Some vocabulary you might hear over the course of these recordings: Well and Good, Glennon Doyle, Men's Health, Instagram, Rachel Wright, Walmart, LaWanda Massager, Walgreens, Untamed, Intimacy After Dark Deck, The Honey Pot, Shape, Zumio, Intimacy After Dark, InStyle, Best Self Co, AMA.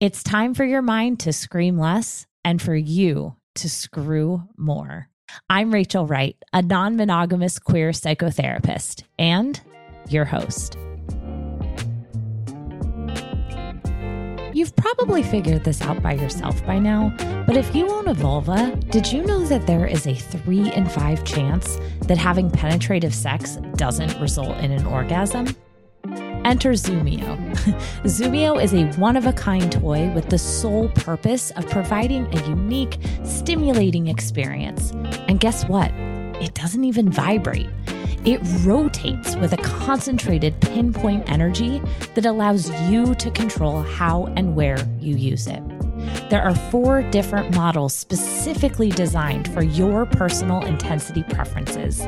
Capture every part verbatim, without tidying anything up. It's time for your mind to scream less and for you to screw more. I'm Rachel Wright, a non-monogamous queer psychotherapist and your host. You've probably figured this out by yourself by now, but if you own a vulva, did you know that there is a three in five chance that having penetrative sex doesn't result in an orgasm? Enter Zumio. Zumio is a one-of-a-kind toy with the sole purpose of providing a unique, stimulating experience. And guess what? It doesn't even vibrate. It rotates with a concentrated pinpoint energy that allows you to control how and where you use it. There are four different models specifically designed for your personal intensity preferences,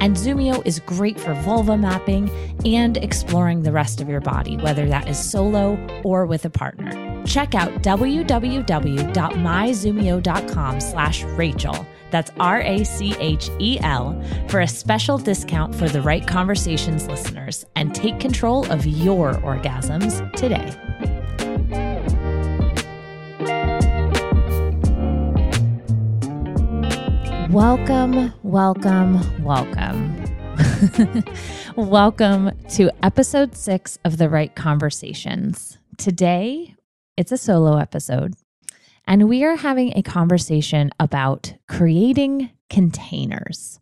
and Zumio is great for vulva mapping and exploring the rest of your body, whether that is solo or with a partner. Check out w w w dot my zumio dot com slash Rachel, that's R A C H E L, for a special discount for the Right Conversations listeners, and take control of your orgasms today. Welcome, welcome, welcome. Welcome to episode six of The Right Conversations. Today, it's a solo episode, and we are having a conversation about creating containers.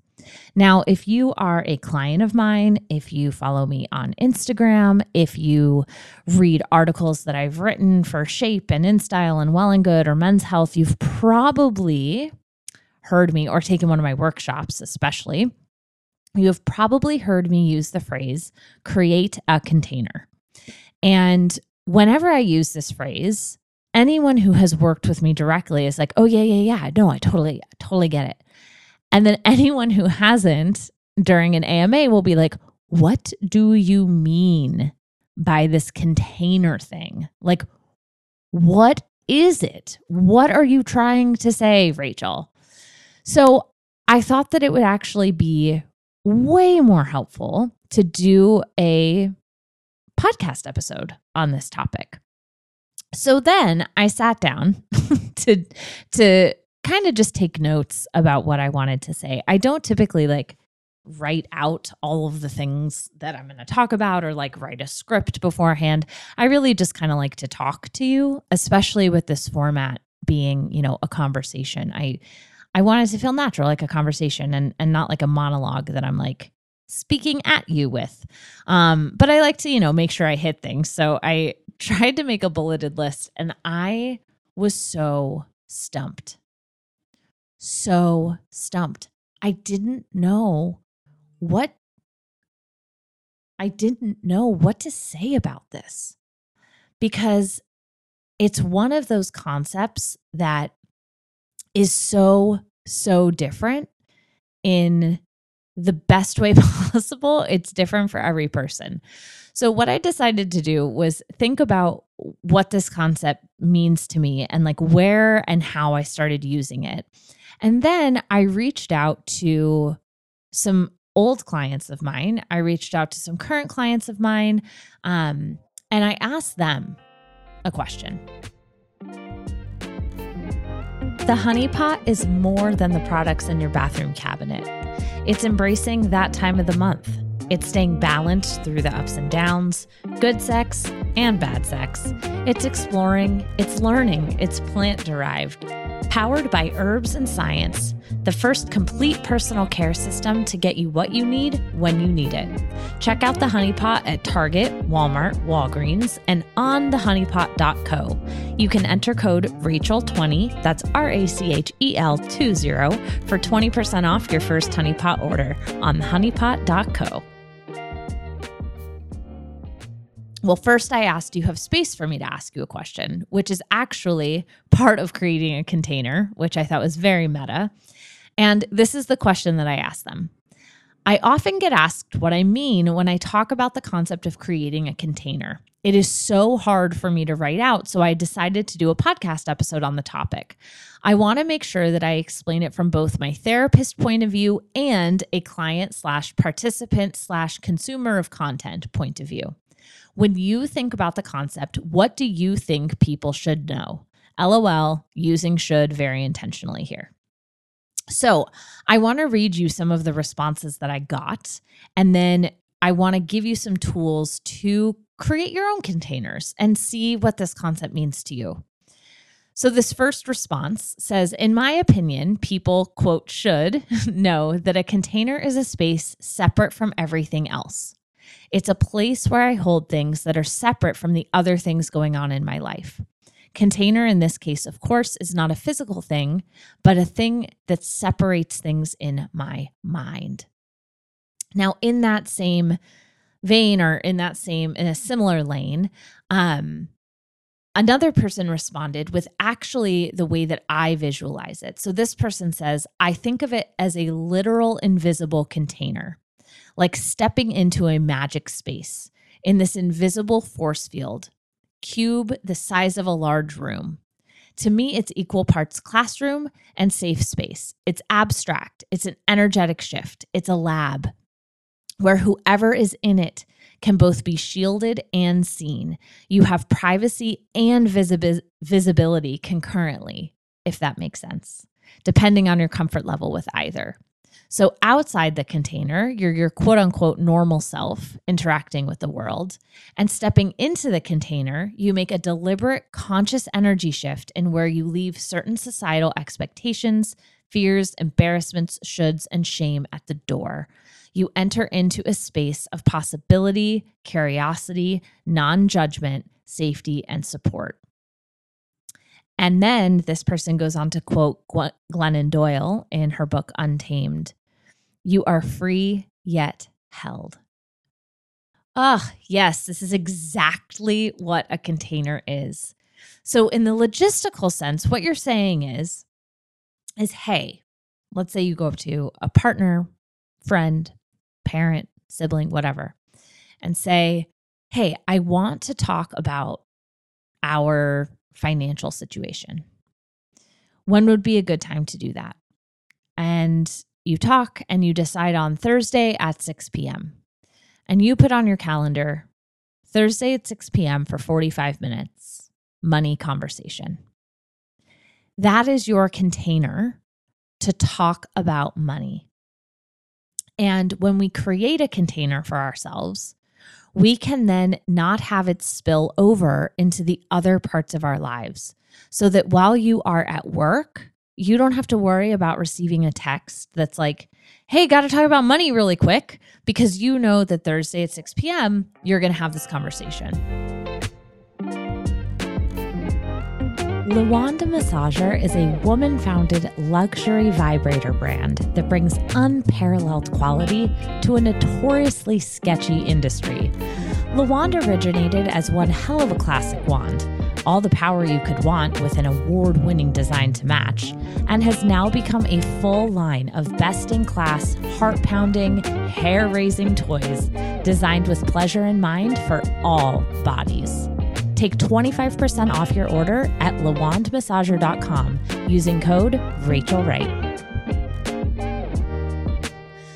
Now, if you are a client of mine, if you follow me on Instagram, if you read articles that I've written for Shape and InStyle and Well and Good or Men's Health, you've probably heard me, or taken one of my workshops especially, you have probably heard me use the phrase, create a container. And whenever I use this phrase, anyone who has worked with me directly is like, oh yeah, yeah, yeah, no, I totally, totally get it. And then anyone who hasn't during an A M A will be like, what do you mean by this container thing? Like, what is it? What are you trying to say, Rachel? So I thought that it would actually be way more helpful to do a podcast episode on this topic. So then I sat down to to kind of just take notes about what I wanted to say. I don't typically like write out all of the things that I'm going to talk about or like write a script beforehand. I really just kind of like to talk to you, especially with this format being, you know, a conversation. I I wanted to feel natural, like a conversation, and and not like a monologue that I'm like speaking at you with. Um, but I like to, you know, make sure I hit things. So I tried to make a bulleted list, and I was so stumped. So stumped. I didn't know what I didn't know what to say about this, because it's one of those concepts that is so, so different in the best way possible. It's different for every person. So what I decided to do was think about what this concept means to me and like where and how I started using it. And then I reached out to some old clients of mine. I reached out to some current clients of mine, um, and I asked them a question. The Honey Pot is more than the products in your bathroom cabinet. It's embracing that time of the month. It's staying balanced through the ups and downs, good sex and bad sex. It's exploring, it's learning, it's plant-derived. Powered by herbs and science, the first complete personal care system to get you what you need when you need it. Check out The Honey Pot at Target, Walmart, Walgreens, and on the honey pot dot co. You can enter code Rachel twenty, that's R A C H E L twenty, for twenty percent off your first Honey Pot order on the honey pot dot co. Well, first I asked, do you have space for me to ask you a question, which is actually part of creating a container, which I thought was very meta. And this is the question that I asked them. I often get asked what I mean when I talk about the concept of creating a container. It is so hard for me to write out, so I decided to do a podcast episode on the topic. I want to make sure that I explain it from both my therapist point of view and a client slash participant slash consumer of content point of view. When you think about the concept, what do you think people should know? LOL, using should very intentionally here. So I want to read you some of the responses that I got, and then I want to give you some tools to create your own containers and see what this concept means to you. So this first response says, in my opinion, people, quote, should know that a container is a space separate from everything else. It's a place where I hold things that are separate from the other things going on in my life. Container in this case, of course, is not a physical thing, but a thing that separates things in my mind. Now, in that same vein or in that same, in a similar lane, um, another person responded with actually the way that I visualize it. So this person says, I think of it as a literal invisible container, like stepping into a magic space in this invisible force field, cube the size of a large room. To me, it's equal parts classroom and safe space. It's abstract. It's an energetic shift. It's a lab where whoever is in it can both be shielded and seen. You have privacy and visibi- visibility concurrently, if that makes sense, depending on your comfort level with either. So outside the container, you're your quote-unquote normal self interacting with the world. And stepping into the container, you make a deliberate, conscious energy shift in where you leave certain societal expectations, fears, embarrassments, shoulds, and shame at the door. You enter into a space of possibility, curiosity, non-judgment, safety, and support. And then this person goes on to quote Glennon Doyle in her book, Untamed. You are free yet held. Ah, yes, this is exactly what a container is. So in the logistical sense, what you're saying is, is, hey, let's say you go up to a partner, friend, parent, sibling, whatever, and say, hey, I want to talk about our financial situation. When would be a good time to do that? And you talk and you decide on Thursday at six p.m. And you put on your calendar, Thursday at six p.m. for forty-five minutes, money conversation. That is your container to talk about money. And when we create a container for ourselves, we can then not have it spill over into the other parts of our lives so that while you are at work, you don't have to worry about receiving a text that's like, hey, got to talk about money really quick, because you know that Thursday at six p.m., you're going to have this conversation. LaWanda Massager is a woman-founded luxury vibrator brand that brings unparalleled quality to a notoriously sketchy industry. LaWanda originated as one hell of a classic wand, all the power you could want with an award-winning design to match, and has now become a full line of best-in-class, heart-pounding, hair-raising toys designed with pleasure in mind for all bodies. Take twenty-five percent off your order at lawanda massager dot com using code Rachel Wright.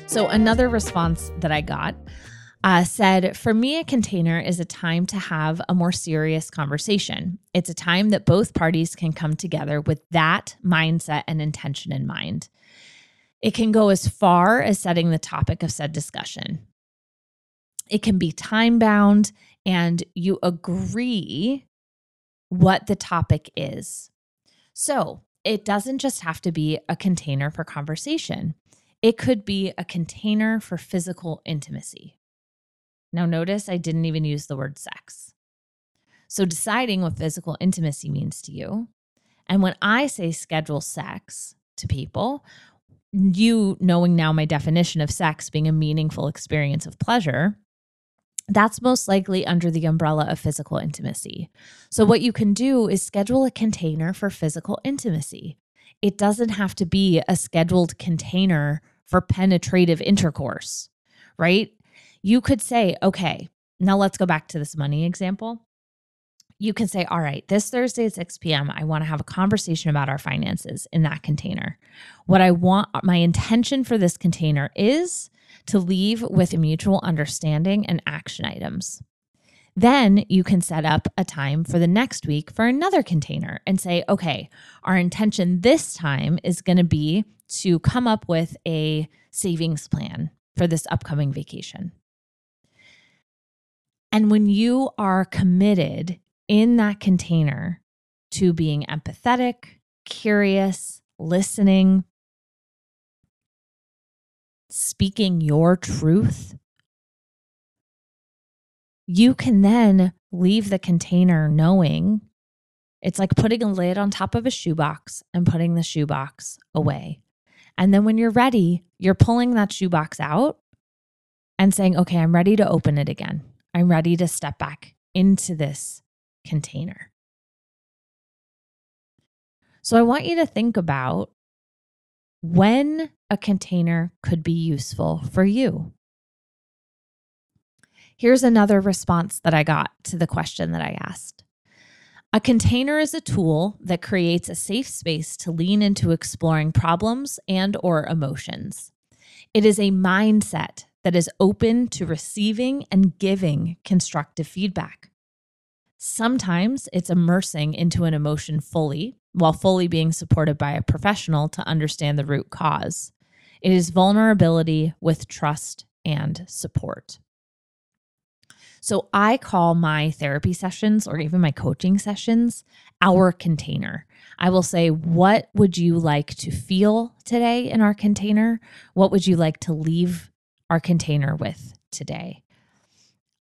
So another response that I got uh, said, for me, a container is a time to have a more serious conversation. It's a time that both parties can come together with that mindset and intention in mind. It can go as far as setting the topic of said discussion. It can be time-bound, and you agree what the topic is. So it doesn't just have to be a container for conversation. It could be a container for physical intimacy. Now notice I didn't even use the word sex. So deciding what physical intimacy means to you, and when I say schedule sex to people, you knowing now my definition of sex being a meaningful experience of pleasure, That's most likely under the umbrella of physical intimacy. So what you can do is schedule a container for physical intimacy. It doesn't have to be a scheduled container for penetrative intercourse, right? You could say, okay, now let's go back to this money example. You can say, all right, this Thursday at six p.m., I want to have a conversation about our finances in that container. What I want, my intention for this container is to leave with a mutual understanding and action items. Then you can set up a time for the next week for another container and say, okay, our intention this time is going to be to come up with a savings plan for this upcoming vacation. And when you are committed in that container to being empathetic, curious, listening, speaking your truth, you can then leave the container knowing it's like putting a lid on top of a shoebox and putting the shoebox away. And then when you're ready, you're pulling that shoebox out and saying, okay, I'm ready to open it again. I'm ready to step back into this container. So I want you to think about when a container could be useful for you. Here's another response that I got to the question that I asked. A container is a tool that creates a safe space to lean into exploring problems and or emotions. It is a mindset that is open to receiving and giving constructive feedback. Sometimes it's immersing into an emotion fully, while fully being supported by a professional to understand the root cause. It is vulnerability with trust and support. So I call my therapy sessions or even my coaching sessions our container. I will say, what would you like to feel today in our container? What would you like to leave our container with today?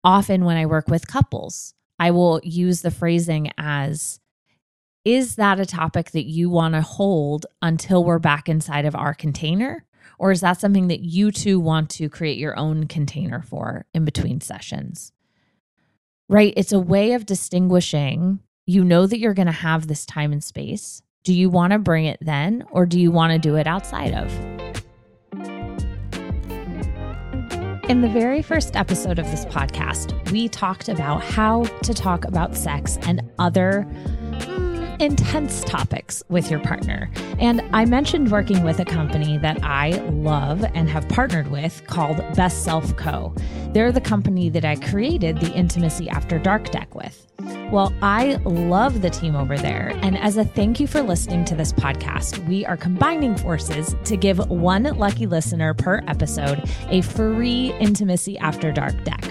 Often when I work with couples, I will use the phrasing as, is that a topic that you want to hold until we're back inside of our container? Or is that something that you two want to create your own container for in between sessions? Right? It's a way of distinguishing. You know that you're going to have this time and space. Do you want to bring it then, or do you want to do it outside of? In the very first episode of this podcast, we talked about how to talk about sex and other mm, intense topics with your partner. And I mentioned working with a company that I love and have partnered with called Best Self Co. They're the company that I created the Intimacy After Dark deck with. Well, I love the team over there. And as a thank you for listening to this podcast, we are combining forces to give one lucky listener per episode a free Intimacy After Dark deck.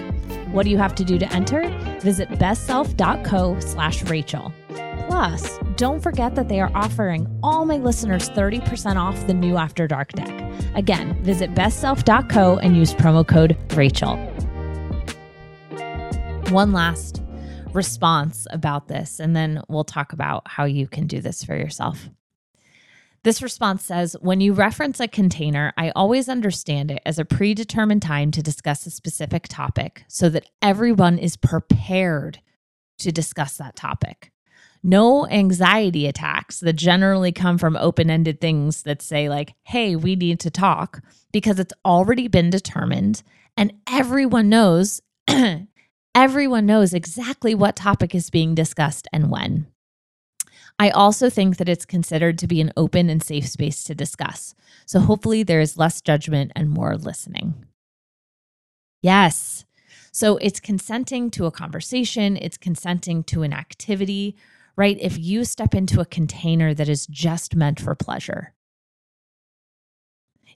What do you have to do to enter? Visit best self dot co slash Rachel. Plus, don't forget that they are offering all my listeners thirty percent off the new After Dark deck. Again, visit best self dot co and use promo code Rachel. One last response about this, and then we'll talk about how you can do this for yourself. This response says, when you reference a container, I always understand it as a predetermined time to discuss a specific topic so that everyone is prepared to discuss that topic. No anxiety attacks that generally come from open-ended things that say like, hey, we need to talk, because it's already been determined and everyone knows Everyone knows exactly what topic is being discussed and when. I also think that it's considered to be an open and safe space to discuss. So hopefully there is less judgment and more listening. Yes. So it's consenting to a conversation. It's consenting to an activity, right? If you step into a container that is just meant for pleasure.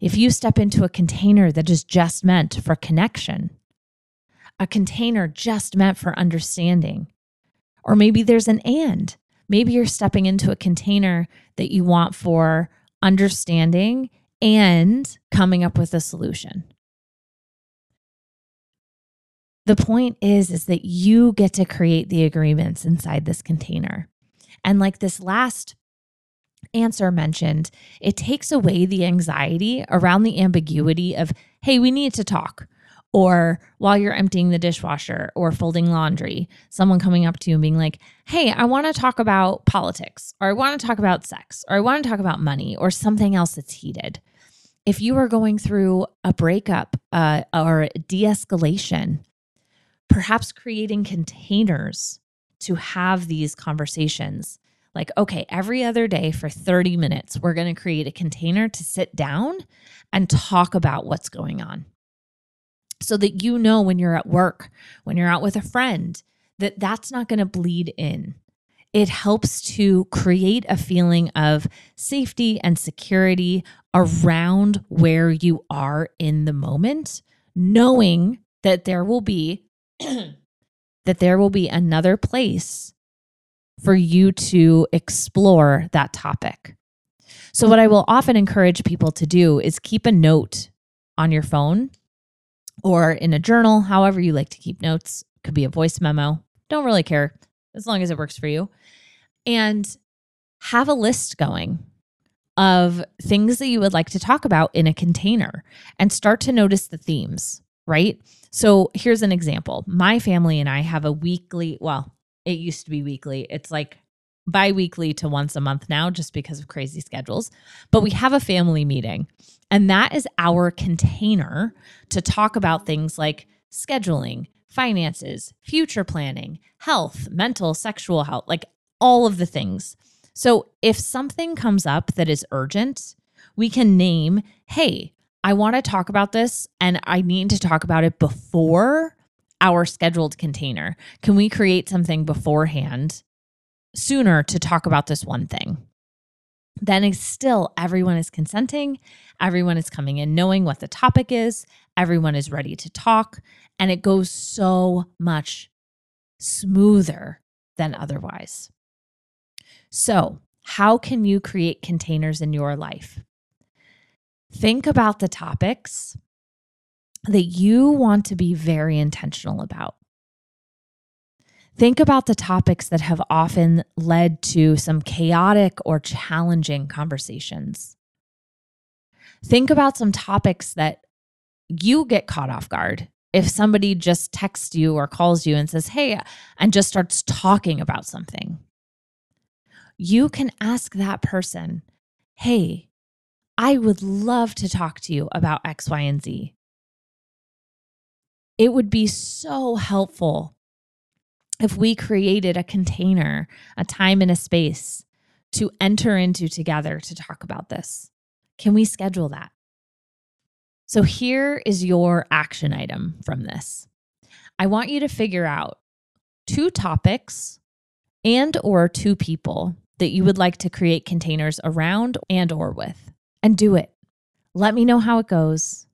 If you step into a container that is just meant for connection. A container just meant for understanding. Or maybe there's an and. Maybe you're stepping into a container that you want for understanding and coming up with a solution. The point is, is that you get to create the agreements inside this container. And like this last answer mentioned, it takes away the anxiety around the ambiguity of, hey, we need to talk. or while you're emptying the dishwasher or folding laundry, someone coming up to you and being like, hey, I want to talk about politics, or I want to talk about sex, or I want to talk about money, or something else that's heated. If you are going through a breakup uh, or de-escalation, perhaps creating containers to have these conversations. Like, okay, every other day for thirty minutes, we're going to create a container to sit down and talk about what's going on. So that you know when you're at work, when you're out with a friend, that that's not going to bleed in. It helps to create a feeling of safety and security around where you are in the moment, knowing that there will be that there will be another place for you to explore that topic. So what I will often encourage people to do is keep a note on your phone or in a journal, however you like to keep notes. It could be a voice memo. Don't really care, as long as it works for you. And have a list going of things that you would like to talk about in a container and start to notice the themes, right? So here's an example. My family and I have a weekly, well, it used to be weekly. It's like bi-weekly to once a month now just because of crazy schedules. But we have a family meeting, and that is our container to talk about things like scheduling, finances, future planning, health, mental, sexual health, like all of the things. So if something comes up that is urgent, we can name, hey, I want to talk about this and I need to talk about it before our scheduled container. Can we create something beforehand sooner to talk about this one thing? Then it's still, everyone is consenting. Everyone is coming in knowing what the topic is. Everyone is ready to talk. And it goes so much smoother than otherwise. So how can you create containers in your life? Think about the topics that you want to be very intentional about. Think about the topics that have often led to some chaotic or challenging conversations. Think about some topics that you get caught off guard. If somebody just texts you or calls you and says, hey, and just starts talking about something, you can ask that person, hey, I would love to talk to you about X, Y, and Z. It would be so helpful if we created a container, a time and a space to enter into together to talk about this. Can we schedule that? So here is your action item from this. I want you to figure out two topics and or two people that you would like to create containers around and or with, and do it. Let me know how it goes.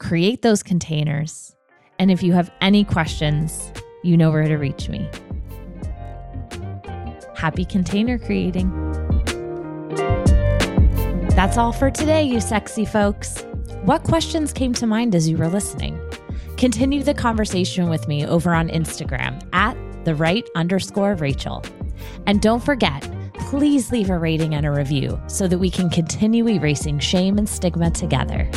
Create those containers. And if you have any questions, you know where to reach me. Happy container creating. That's all for today, you sexy folks. What questions came to mind as you were listening? Continue the conversation with me over on Instagram at the right underscore Rachel. And don't forget, please leave a rating and a review so that we can continue erasing shame and stigma together.